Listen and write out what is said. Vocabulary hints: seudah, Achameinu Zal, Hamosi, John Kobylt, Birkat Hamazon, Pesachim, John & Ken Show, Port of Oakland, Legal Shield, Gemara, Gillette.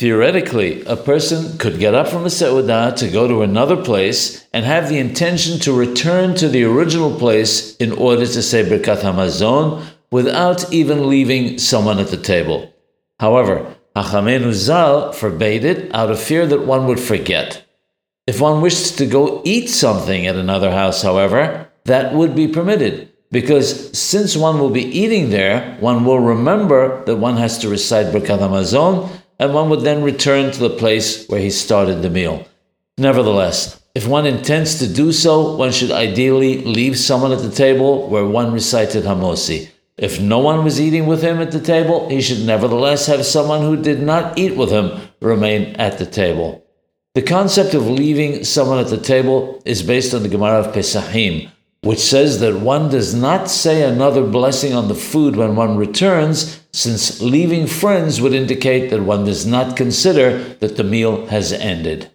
Theoretically, a person could get up from a seudah to go to another place and have the intention to return to the original place in order to say Birkat Hamazon without even leaving someone at the table. However, Achameinu Zal forbade it out of fear that one would forget. If one wished to go eat something at another house, however, that would be permitted, because since one will be eating there, one will remember that one has to recite Birkat Hamazon, and one would then return to the place where he started the meal. Nevertheless, if one intends to do so, one should ideally leave someone at the table where one recited Hamosi. If no one was eating with him at the table, he should nevertheless have someone who did not eat with him remain at the table. The concept of leaving someone at the table is based on the Gemara of Pesachim, which says that one does not say another blessing on the food when one returns, since leaving friends would indicate that one does not consider that the meal has ended.